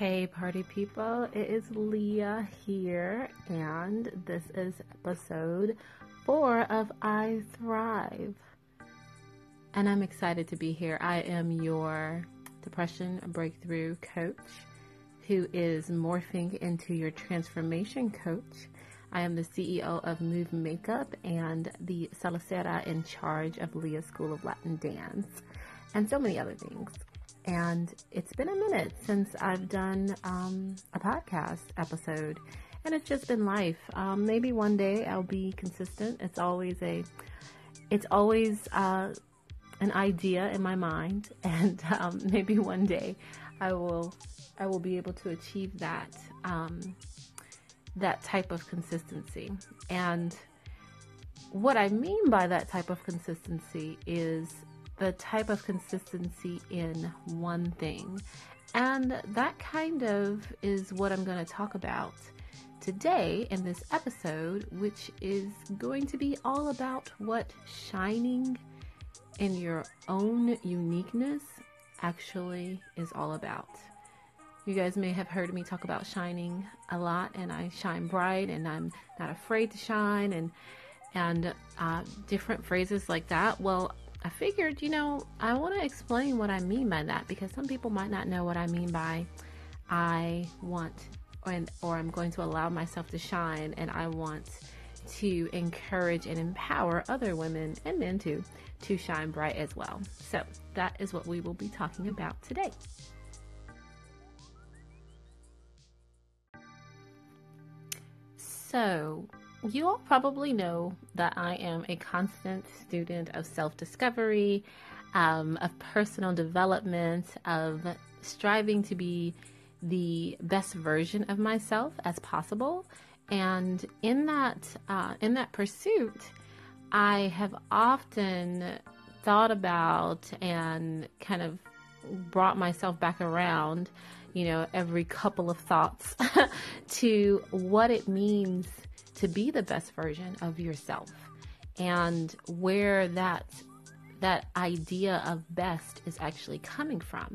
Hey party people, it is Leah here, and this is episode 4 of I Thrive. And I'm excited to be here. I am your depression breakthrough coach who is morphing into your transformation coach. I am the CEO of Move Makeup and the salsera in charge of Leah's School of Latin Dance and so many other things. And it's been a minute since I've done a podcast episode, and it's just been life. Maybe one day I'll be consistent. It's always an idea in my mind, and maybe one day I will be able to achieve that that type of consistency. And what I mean by that type of consistency is the type of consistency in one thing. And that kind of is what I'm going to talk about today in this episode, which is going to be all about what shining in your own uniqueness actually is all about. You guys may have heard me talk about shining a lot, and I shine bright and I'm not afraid to shine and different phrases like that. Well, I figured, I want to explain what I mean by that, because some people might not know what I mean by I want, or I'm going to allow myself to shine, and I want to encourage and empower other women and men too to shine bright as well. So that is what we will be talking about today. So you all probably know that I am a constant student of self-discovery, of personal development, of striving to be the best version of myself as possible. And in that pursuit, I have often thought about and kind of brought myself back around, every couple of thoughts to what it means to be the best version of yourself, and where that idea of best is actually coming from.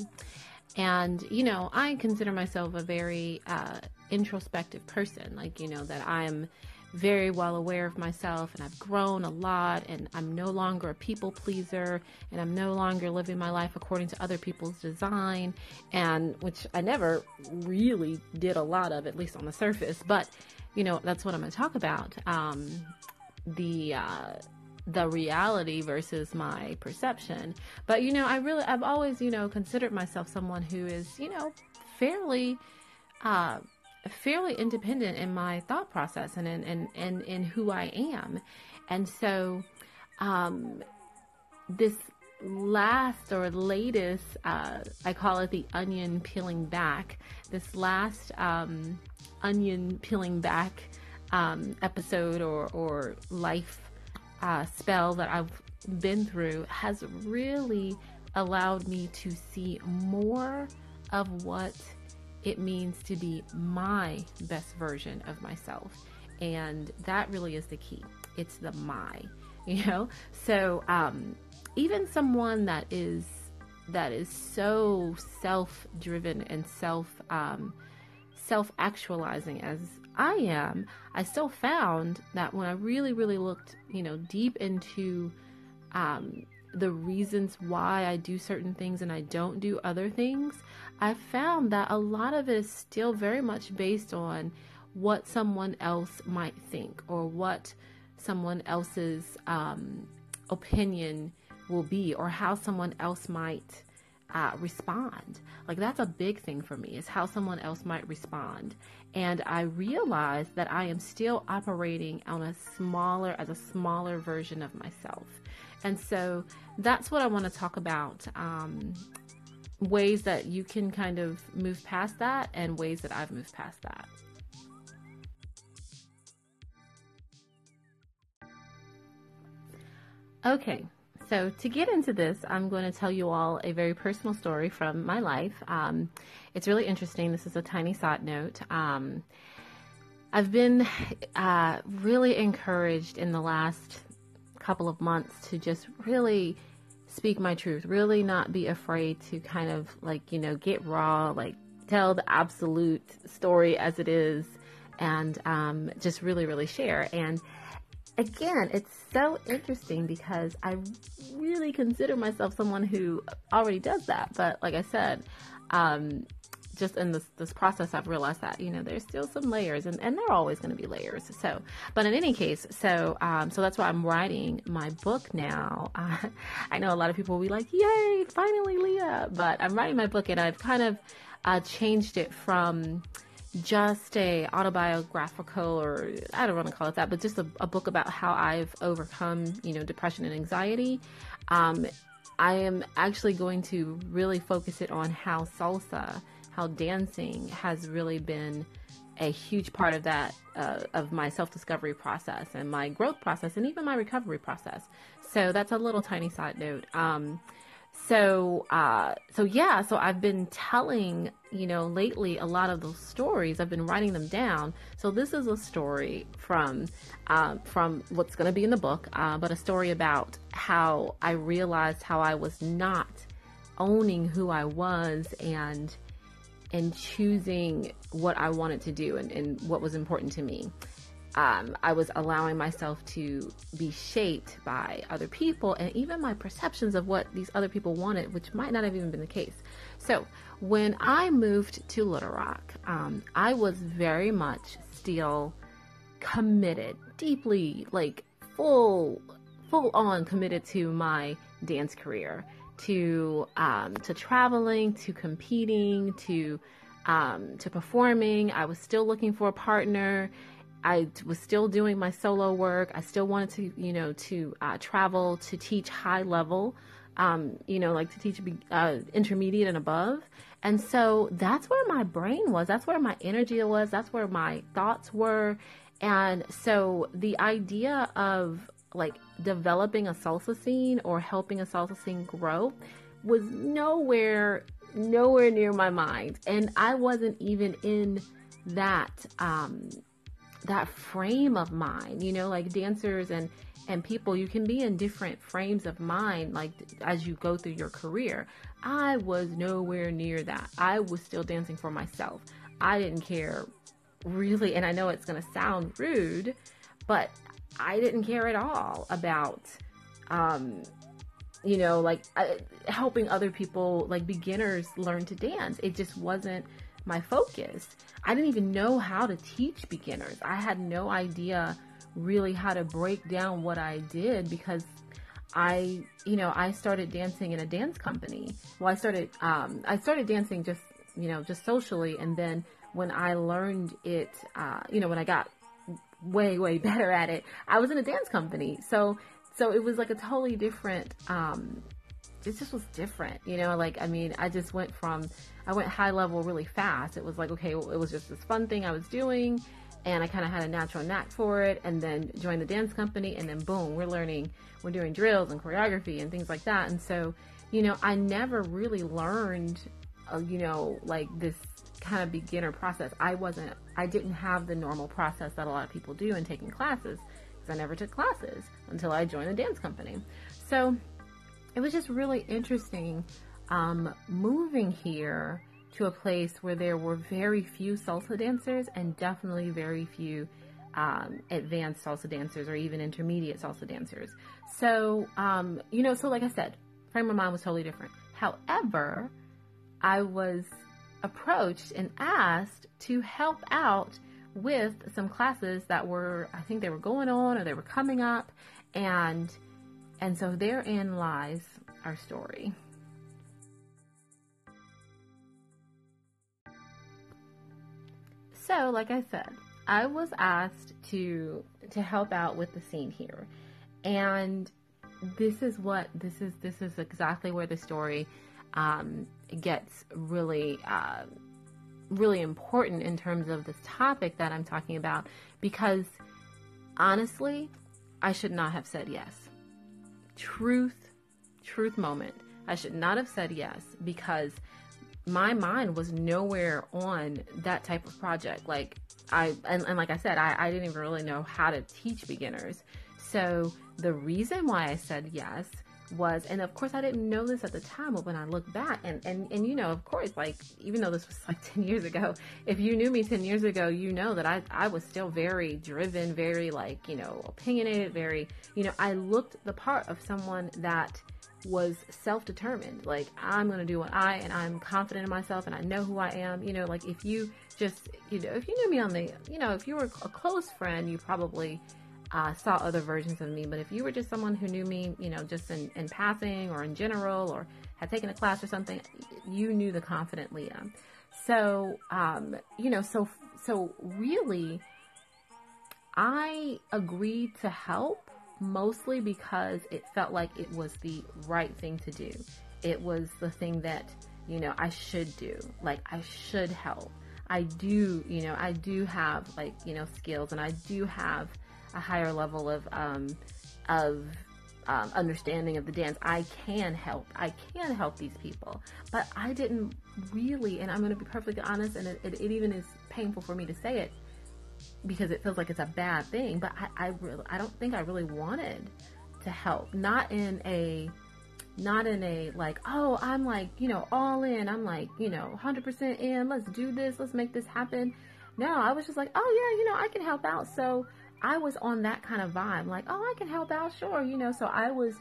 And, I consider myself a very introspective person, that I'm very well aware of myself, and I've grown a lot, and I'm no longer a people pleaser, and I'm no longer living my life according to other people's design, and which I never really did a lot of, at least on the surface, but that's what I'm going to talk about. The reality versus my perception. But, I've always, considered myself someone who is, fairly independent in my thought process and in who I am. And so, this last or latest, I call it the onion peeling back, this last, onion peeling back episode or life spell that I've been through has really allowed me to see more of what it means to be my best version of myself. And that really is the key. It's the my, So even someone that is so self-driven and self-actualizing as I am, I still found that when I really, really looked, deep into the reasons why I do certain things and I don't do other things, I found that a lot of it is still very much based on what someone else might think, or what someone else's opinion will be, or how someone else might respond. That's a big thing for me, is how someone else might respond. And I realized that I am still operating on a smaller version of myself. And so that's what I want to talk about. Ways that you can kind of move past that, and ways that I've moved past that. Okay. So to get into this, I'm going to tell you all a very personal story from my life. It's really interesting. This is a tiny side note. I've been really encouraged in the last couple of months to just really speak my truth, really not be afraid to kind of get raw, tell the absolute story as it is, and just really, really share. And again, it's so interesting because I really consider myself someone who already does that. But like I said, just in this process, I've realized that, you know, there's still some layers, and there are always going to be layers. So, but in any case, so that's why I'm writing my book now. I know a lot of people will be like, yay, finally Leah, but I'm writing my book, and I've kind of changed it from just a autobiographical, or I don't want to call it that, but just a book about how I've overcome, you know, depression and anxiety. I am actually going to really focus it on how salsa, how dancing has really been a huge part of that, of my self-discovery process and my growth process and even my recovery process. So that's a little tiny side note. So I've been telling, you know, lately a lot of those stories. I've been writing them down. So this is a story from what's going to be in the book, but a story about how I realized how I was not owning who I was and choosing what I wanted to do and what was important to me. I was allowing myself to be shaped by other people and even my perceptions of what these other people wanted, which might not have even been the case. So when I moved to Little Rock, I was very much still committed, deeply, like full on committed to my dance career, to traveling, to competing, to performing. I was still looking for a partner. I was still doing my solo work. I still wanted to, you know, to travel, to teach high level, you know, like to teach intermediate and above. And so that's where my brain was. That's where my energy was. That's where my thoughts were. And so the idea of like developing a salsa scene or helping a salsa scene grow was nowhere near my mind. And I wasn't even in that frame of mind, you know, like dancers and people, you can be in different frames of mind, like as you go through your career. I was nowhere near that. I was still dancing for myself. I didn't care really. And I know it's going to sound rude, but I didn't care at all about, you know, like helping other people, like beginners learn to dance. It just wasn't my focus. I didn't even know how to teach beginners. I had no idea really how to break down what I did because I started dancing in a dance company. Well, I started dancing just, you know, just socially. And then when I learned it, you know, when I got way better at it, I was in a dance company. So it was like a totally different, it just was different, you know, like, I mean, I went high level really fast. It was like, okay, well, it was just this fun thing I was doing and I kind of had a natural knack for it, and then joined the dance company, and then boom, we're doing drills and choreography and things like that. And so, you know, I never really learned, you know, like this kind of beginner process. I didn't have the normal process that a lot of people do in taking classes, because I never took classes until I joined the dance company. So it was just really interesting moving here to a place where there were very few salsa dancers, and definitely very few advanced salsa dancers or even intermediate salsa dancers. So, you know, so like I said, frame of mind was totally different. However, I was approached and asked to help out with some classes that were, I think they were going on or they were coming up, and so therein lies our story. So, like I said, I was asked to help out with the scene here. And this is exactly where the story gets really, really important in terms of this topic that I'm talking about, because honestly, I should not have said yes. Truth moment. I should not have said yes, because my mind was nowhere on that type of project. Like like I said, I didn't even really know how to teach beginners. So the reason why I said yes was, and of course I didn't know this at the time, but when I look back and you know, of course, like, even though this was like 10 years ago, if you knew me 10 years ago, you know that I was still very driven, very like, you know, opinionated, very, you know, I looked the part of someone that was self-determined. Like, I'm going to do what I'm confident in myself and I know who I am. You know, like if you just, you know, if you knew me on the, you know, if you were a close friend, you probably saw other versions of me. But if you were just someone who knew me, you know, just in passing or in general, or had taken a class or something, you knew the confident Leah. So, you know, so really I agreed to help, mostly because it felt like it was the right thing to do. It was the thing that, you know, I should do. Like, I should help. I do, you know, I do have, like, you know, skills, and I do have a higher level of understanding of the dance. I can help. I can help these people. But I didn't really, and I'm going to be perfectly honest, and it even is painful for me to say it, because it feels like it's a bad thing, but I don't think I really wanted to help. Not in a like, oh, I'm like, you know, all in. I'm like, you know, 100% in. Let's do this. Let's make this happen. No, I was just like, oh yeah, you know, I can help out. So I was on that kind of vibe, like, oh, I can help out. Sure. You know, so I was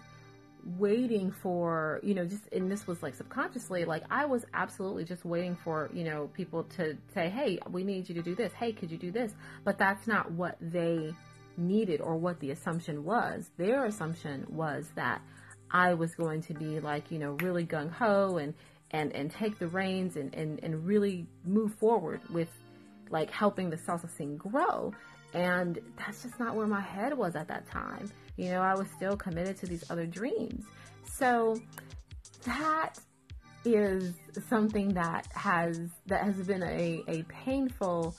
waiting for, you know, just, and this was like subconsciously, like I was absolutely just waiting for, you know, people to say, hey, we need you to do this. Hey, could you do this? But that's not what they needed or what the assumption was. Their assumption was that I was going to be like, you know, really gung ho and take the reins and really move forward with like helping the salsa scene grow. And that's just not where my head was at that time. You know, I was still committed to these other dreams. So that is something that has been a painful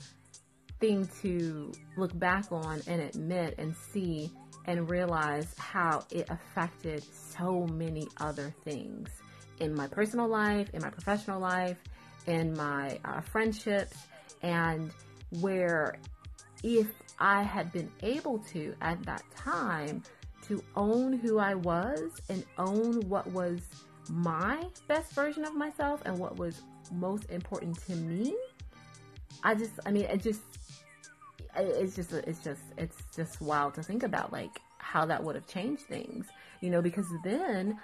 thing to look back on and admit and see and realize how it affected so many other things in my personal life, in my professional life, in my friendships, and where if I had been able to, at that time, to own who I was and own what was my best version of myself and what was most important to me, it's just wild to think about, like, how that would have changed things, you know, because then,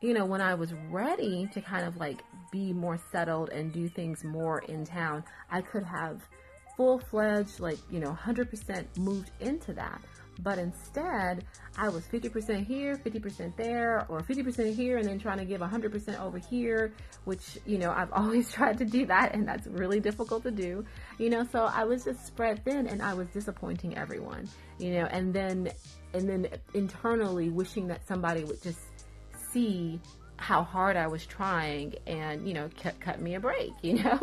you know, when I was ready to kind of like be more settled and do things more in town, I could have full-fledged, like, you know, 100% moved into that. But instead, I was 50% here, 50% there, or 50% here, and then trying to give 100% over here, which, you know, I've always tried to do that, and that's really difficult to do, you know. So I was just spread thin, and I was disappointing everyone, you know, and then internally wishing that somebody would just see how hard I was trying and, you know, cut me a break, you know.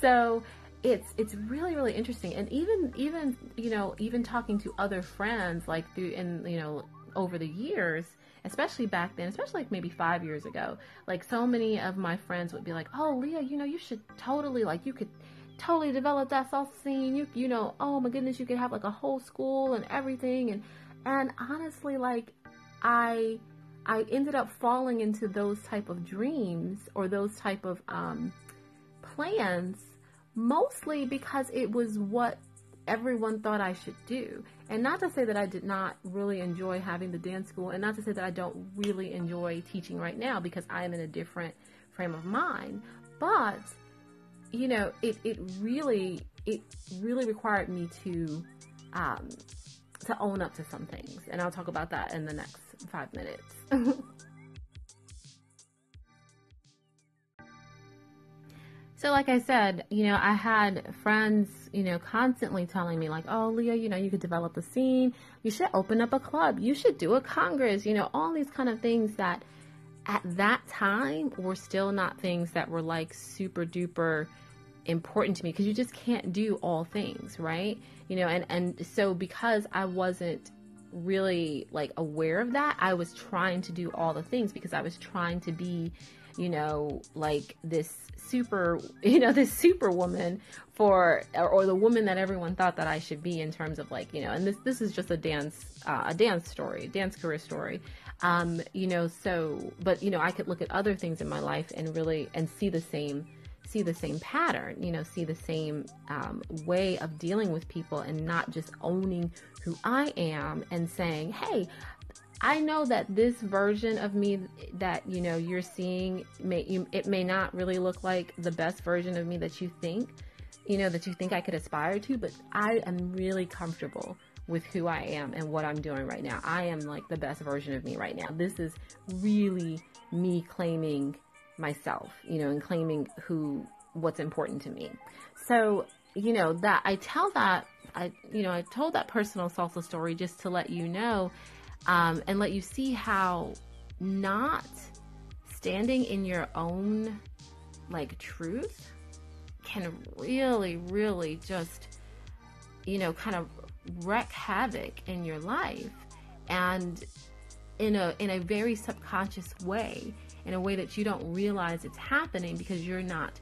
So it's really, really interesting. And even, you know, even talking to other friends, like you know, over the years, especially back then, especially like maybe 5 years ago, like so many of my friends would be like, oh, Leah, you know, you should totally, like, you could totally develop that salsa scene. You know, oh my goodness, you could have like a whole school and everything. And honestly, like I ended up falling into those type of dreams or those type of, plans, mostly because it was what everyone thought I should do. And not to say that I did not really enjoy having the dance school, and not to say that I don't really enjoy teaching right now, because I am in a different frame of mind. But, you know, it really required me to own up to some things. And I'll talk about that in the next 5 minutes. So like I said, you know, I had friends, you know, constantly telling me like, oh, Leah, you know, you could develop a scene. You should open up a club. You should do a congress, you know, all these kind of things that at that time were still not things that were like super duper important to me, because you just can't do all things, right? You know, and so because I wasn't really like aware of that, I was trying to do all the things, because I was trying to be, you know, like this superwoman or the woman that everyone thought that I should be, in terms of like, you know, and this is just a dance career story. But I could look at other things in my life and really, and see the same pattern, see the same way of dealing with people, and not just owning who I am and saying, hey, I know that this version of me that, you're seeing, it may not really look like the best version of me that you think, I could aspire to, but I am really comfortable with who I am and what I'm doing right now. I am like the best version of me right now. This is really me claiming myself, and claiming what's important to me. So, that I told that personal salsa story just to let you know, and let you see how not standing in your own truth can really, really just, kind of wreak havoc in your life, and in a very subconscious way, in a way that you don't realize it's happening because you're not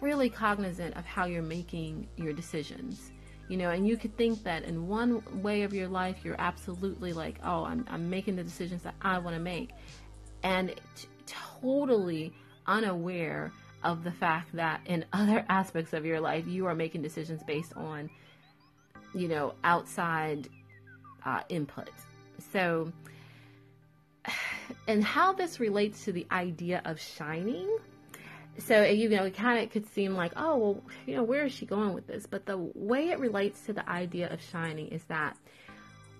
really cognizant of how you're making your decisions. And you could think that in one way of your life, you're absolutely like, oh, I'm making the decisions that I want to make, and totally unaware of the fact that in other aspects of your life, you are making decisions based on, outside input. So, and how this relates to the idea of shining. So, it kind of could seem like, oh, well, where is she going with this? But the way it relates to the idea of shining is that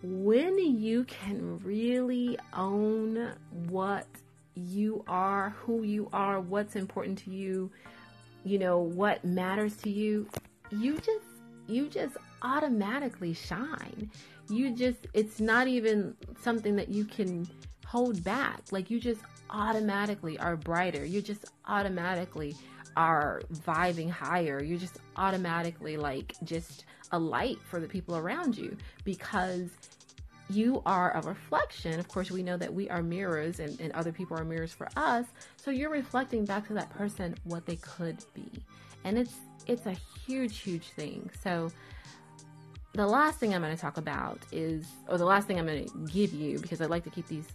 when you can really own what you are, who you are, what's important to you, what matters to you, you just automatically shine. It's not even something that you can hold back. You just automatically are brighter. You just automatically are vibing higher. You're just automatically just a light for the people around you, because you are a reflection. Of course, we know that we are mirrors, and other people are mirrors for us. So you're reflecting back to that person what they could be. And it's a huge, huge thing. So the last thing I'm going to talk about the last thing I'm going to give you, because I'd like to keep these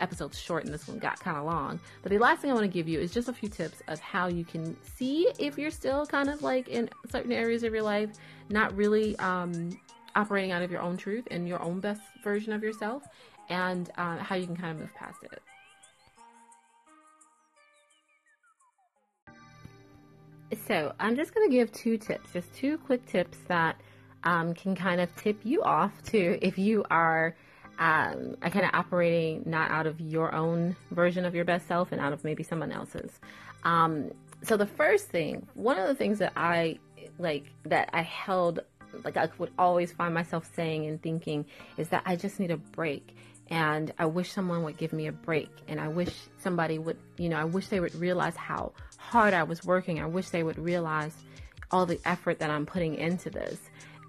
episodes short, and this one got kind of long, but the last thing I want to give you is just a few tips of how you can see if you're still kind of in certain areas of your life, not really operating out of your own truth and your own best version of yourself, and how you can kind of move past it. So I'm just going to give two quick tips that can kind of tip you off to if you are kind of operating not out of your own version of your best self and out of maybe someone else's. So the first thing, one of the things that I would always find myself saying and thinking is that I just need a break, and I wish someone would give me a break, and I wish somebody would, I wish they would realize how hard I was working. I wish they would realize all the effort that I'm putting into this.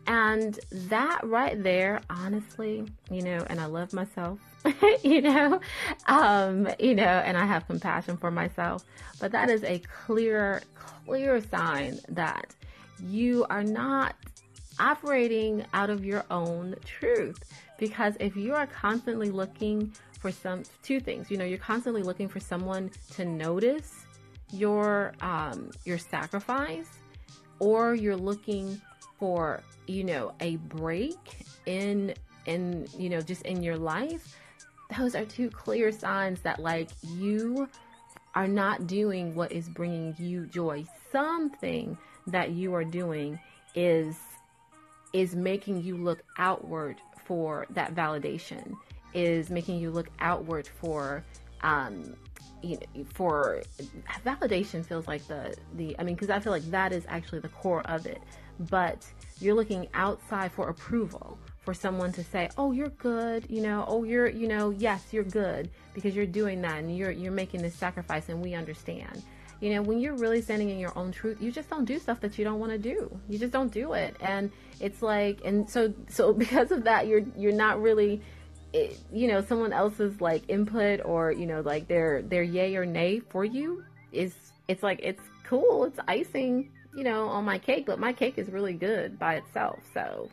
And that right there, honestly, and I love myself, and I have compassion for myself, but that is a clear sign that you are not operating out of your own truth. Because if you are constantly looking for two things, you're constantly looking for someone to notice your sacrifice, or you're looking for, a break in just in your life, those are two clear signs that you are not doing what is bringing you joy. Something that you are doing is making you look outward for that validation, is making you look outward for, for validation feels like because I feel like that is actually the core of it. But you're looking outside for approval, for someone to say, oh, you're good, oh, you're, yes, you're good because you're doing that, and you're making this sacrifice, and we understand. When you're really standing in your own truth, you just don't do stuff that you don't want to do. You just don't do it. And it's so because of that, you're not really, someone else's input, or, their yay or nay for you is, it's cool. It's icing, on my cake, but my cake is really good by itself. So,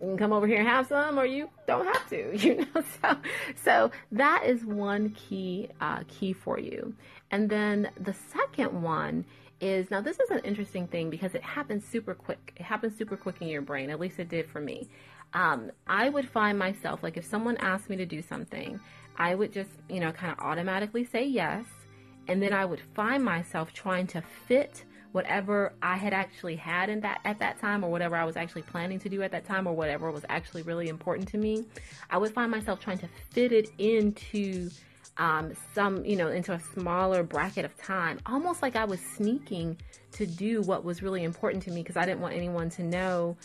You can come over here and have some, or you don't have to, you know. So that is one key for you. And then the second one is, now this is an interesting thing because it happens super quick. It happens super quick in your brain. At least it did for me. I would find myself, like if someone asked me to do something, I would just, you know, kind of automatically say yes. And then I would find myself trying to fit whatever I had actually had in that at that time, or whatever I was actually planning to do at that time, or whatever was actually really important to me. I would find myself trying to fit it into into a smaller bracket of time, almost like I was sneaking to do what was really important to me because I didn't want anyone to know.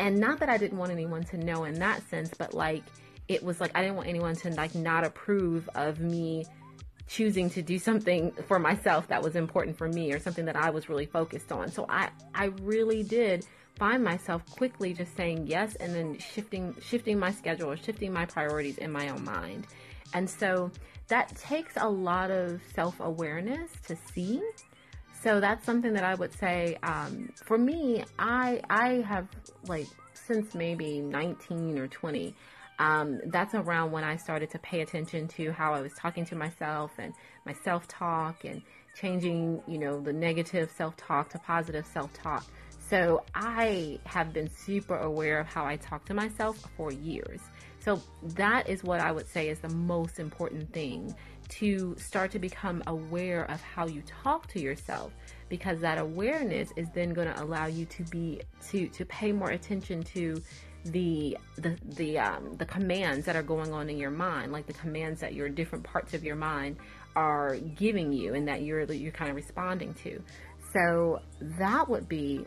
And not that I didn't want anyone to know in that sense, but like it was like I didn't want anyone to like not approve of me choosing to do something for myself that was important for me, or something that I was really focused on. So I really did find myself quickly just saying yes, and then shifting my schedule, or shifting my priorities in my own mind. And so that takes a lot of self-awareness to see. So that's something that I would say, for me, I have, like, since maybe 19 or 20, that's around when I started to pay attention to how I was talking to myself and my self-talk, and changing, you know, the negative self-talk to positive self-talk. So I have been super aware of how I talk to myself for years. So that is what I would say is the most important thing, to start to become aware of how you talk to yourself, because that awareness is then going to allow you to pay more attention to the commands that are going on in your mind, like the commands that your different parts of your mind are giving you, and that you're kind of responding to. So that would be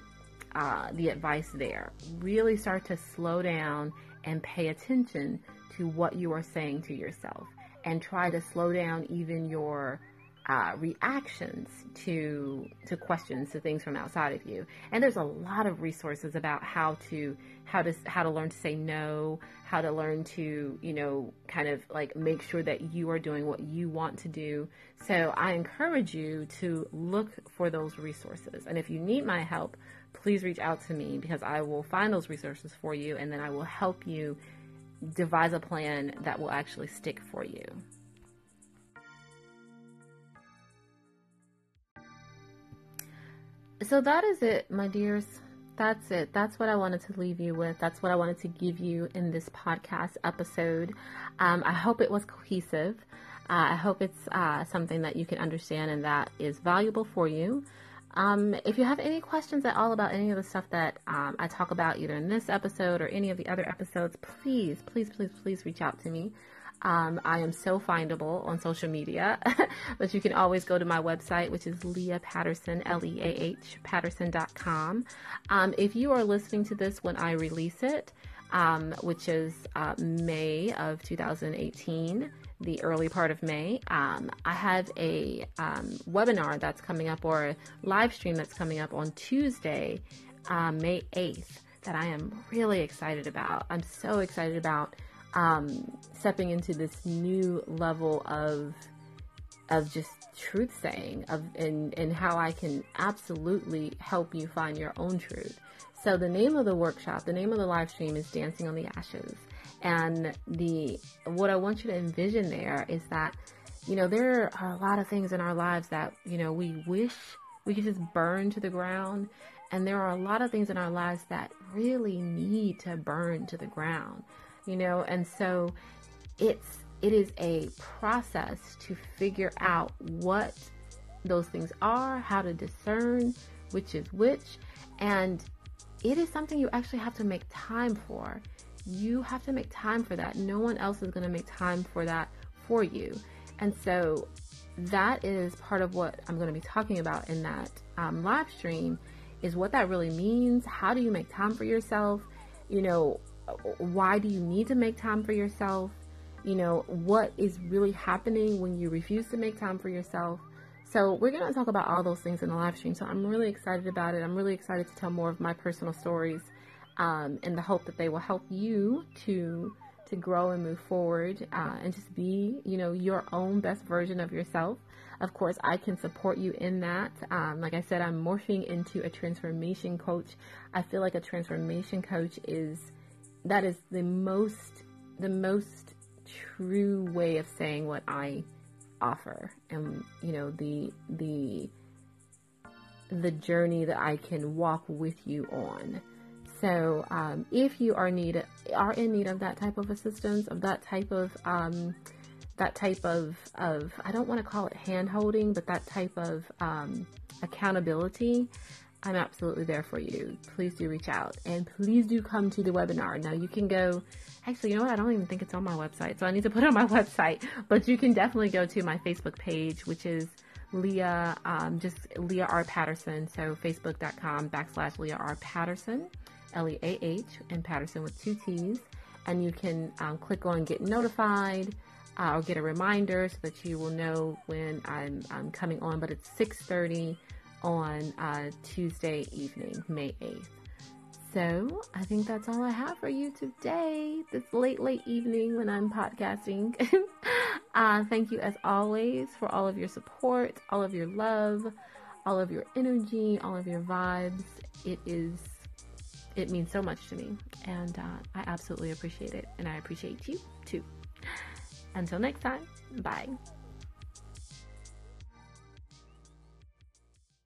the advice there. Really start to slow down and pay attention to what you are saying to yourself, and try to slow down even your reactions to questions, to things from outside of you. And there's a lot of resources about how to learn to say no, how to learn to, you know, kind of like make sure that you are doing what you want to do. So I encourage you to look for those resources. And if you need my help, please reach out to me, because I will find those resources for you, and then I will help you devise a plan that will actually stick for you. So that is it, my dears. That's it. That's what I wanted to leave you with. That's what I wanted to give you in this podcast episode. I hope it was cohesive. I hope it's something that you can understand and that is valuable for you. If you have any questions at all about any of the stuff that I talk about either in this episode or any of the other episodes, please reach out to me. I am so findable on social media, but you can always go to my website, which is Leah Patterson, L-E-A-H, Patterson.com. If you are listening to this when I release it, which is May of 2018, the early part of May, I have a webinar that's coming up, or a live stream that's coming up on Tuesday, May 8th, that I am really excited about. I'm so excited about stepping into this new level of just truth saying, and how I can absolutely help you find your own truth. So the name of the workshop, the name of the live stream is Dancing on the Ashes. And what I want you to envision there is that, you know, there are a lot of things in our lives that, you know, we wish we could just burn to the ground. And there are a lot of things in our lives that really need to burn to the ground, you know. And so it is a process to figure out what those things are, how to discern which is which. And it is something you actually have to make time for. You have to make time for that. No one else is going to make time for that for you. And so that is part of what I'm going to be talking about in that live stream, is what that really means. How do you make time for yourself? You know, why do you need to make time for yourself? You know, what is really happening when you refuse to make time for yourself? So we're going to talk about all those things in the live stream. So I'm really excited about it. I'm really excited to tell more of my personal stories, in the hope that they will help you to grow and move forward, and just be, you know, your own best version of yourself. Of course, I can support you in that. Like I said, I'm morphing into a transformation coach. I feel like a transformation coach is that is the most true way of saying what I offer, and you know, the journey that I can walk with you on. So if you are in need of that type of assistance, of that type of I don't want to call it hand holding, but that type of accountability, I'm absolutely there for you. Please do reach out, and please do come to the webinar. Now you can go, actually, you know what? I don't even think it's on my website, so I need to put it on my website, but you can definitely go to my Facebook page, which is Leah, just Leah R. Patterson. So facebook.com/Leah R. Patterson, L-E-A-H, and Patterson with 2 T's. And you can click on Get Notified, or get a reminder so that you will know when I'm coming on, but it's 6:30 on Tuesday evening, May 8th. So I think that's all I have for you today, this late evening when I'm podcasting. Thank you as always for all of your support, all of your love, all of your energy, all of your vibes. It means so much to me, and I absolutely appreciate it, and I appreciate you too. Until next time, bye.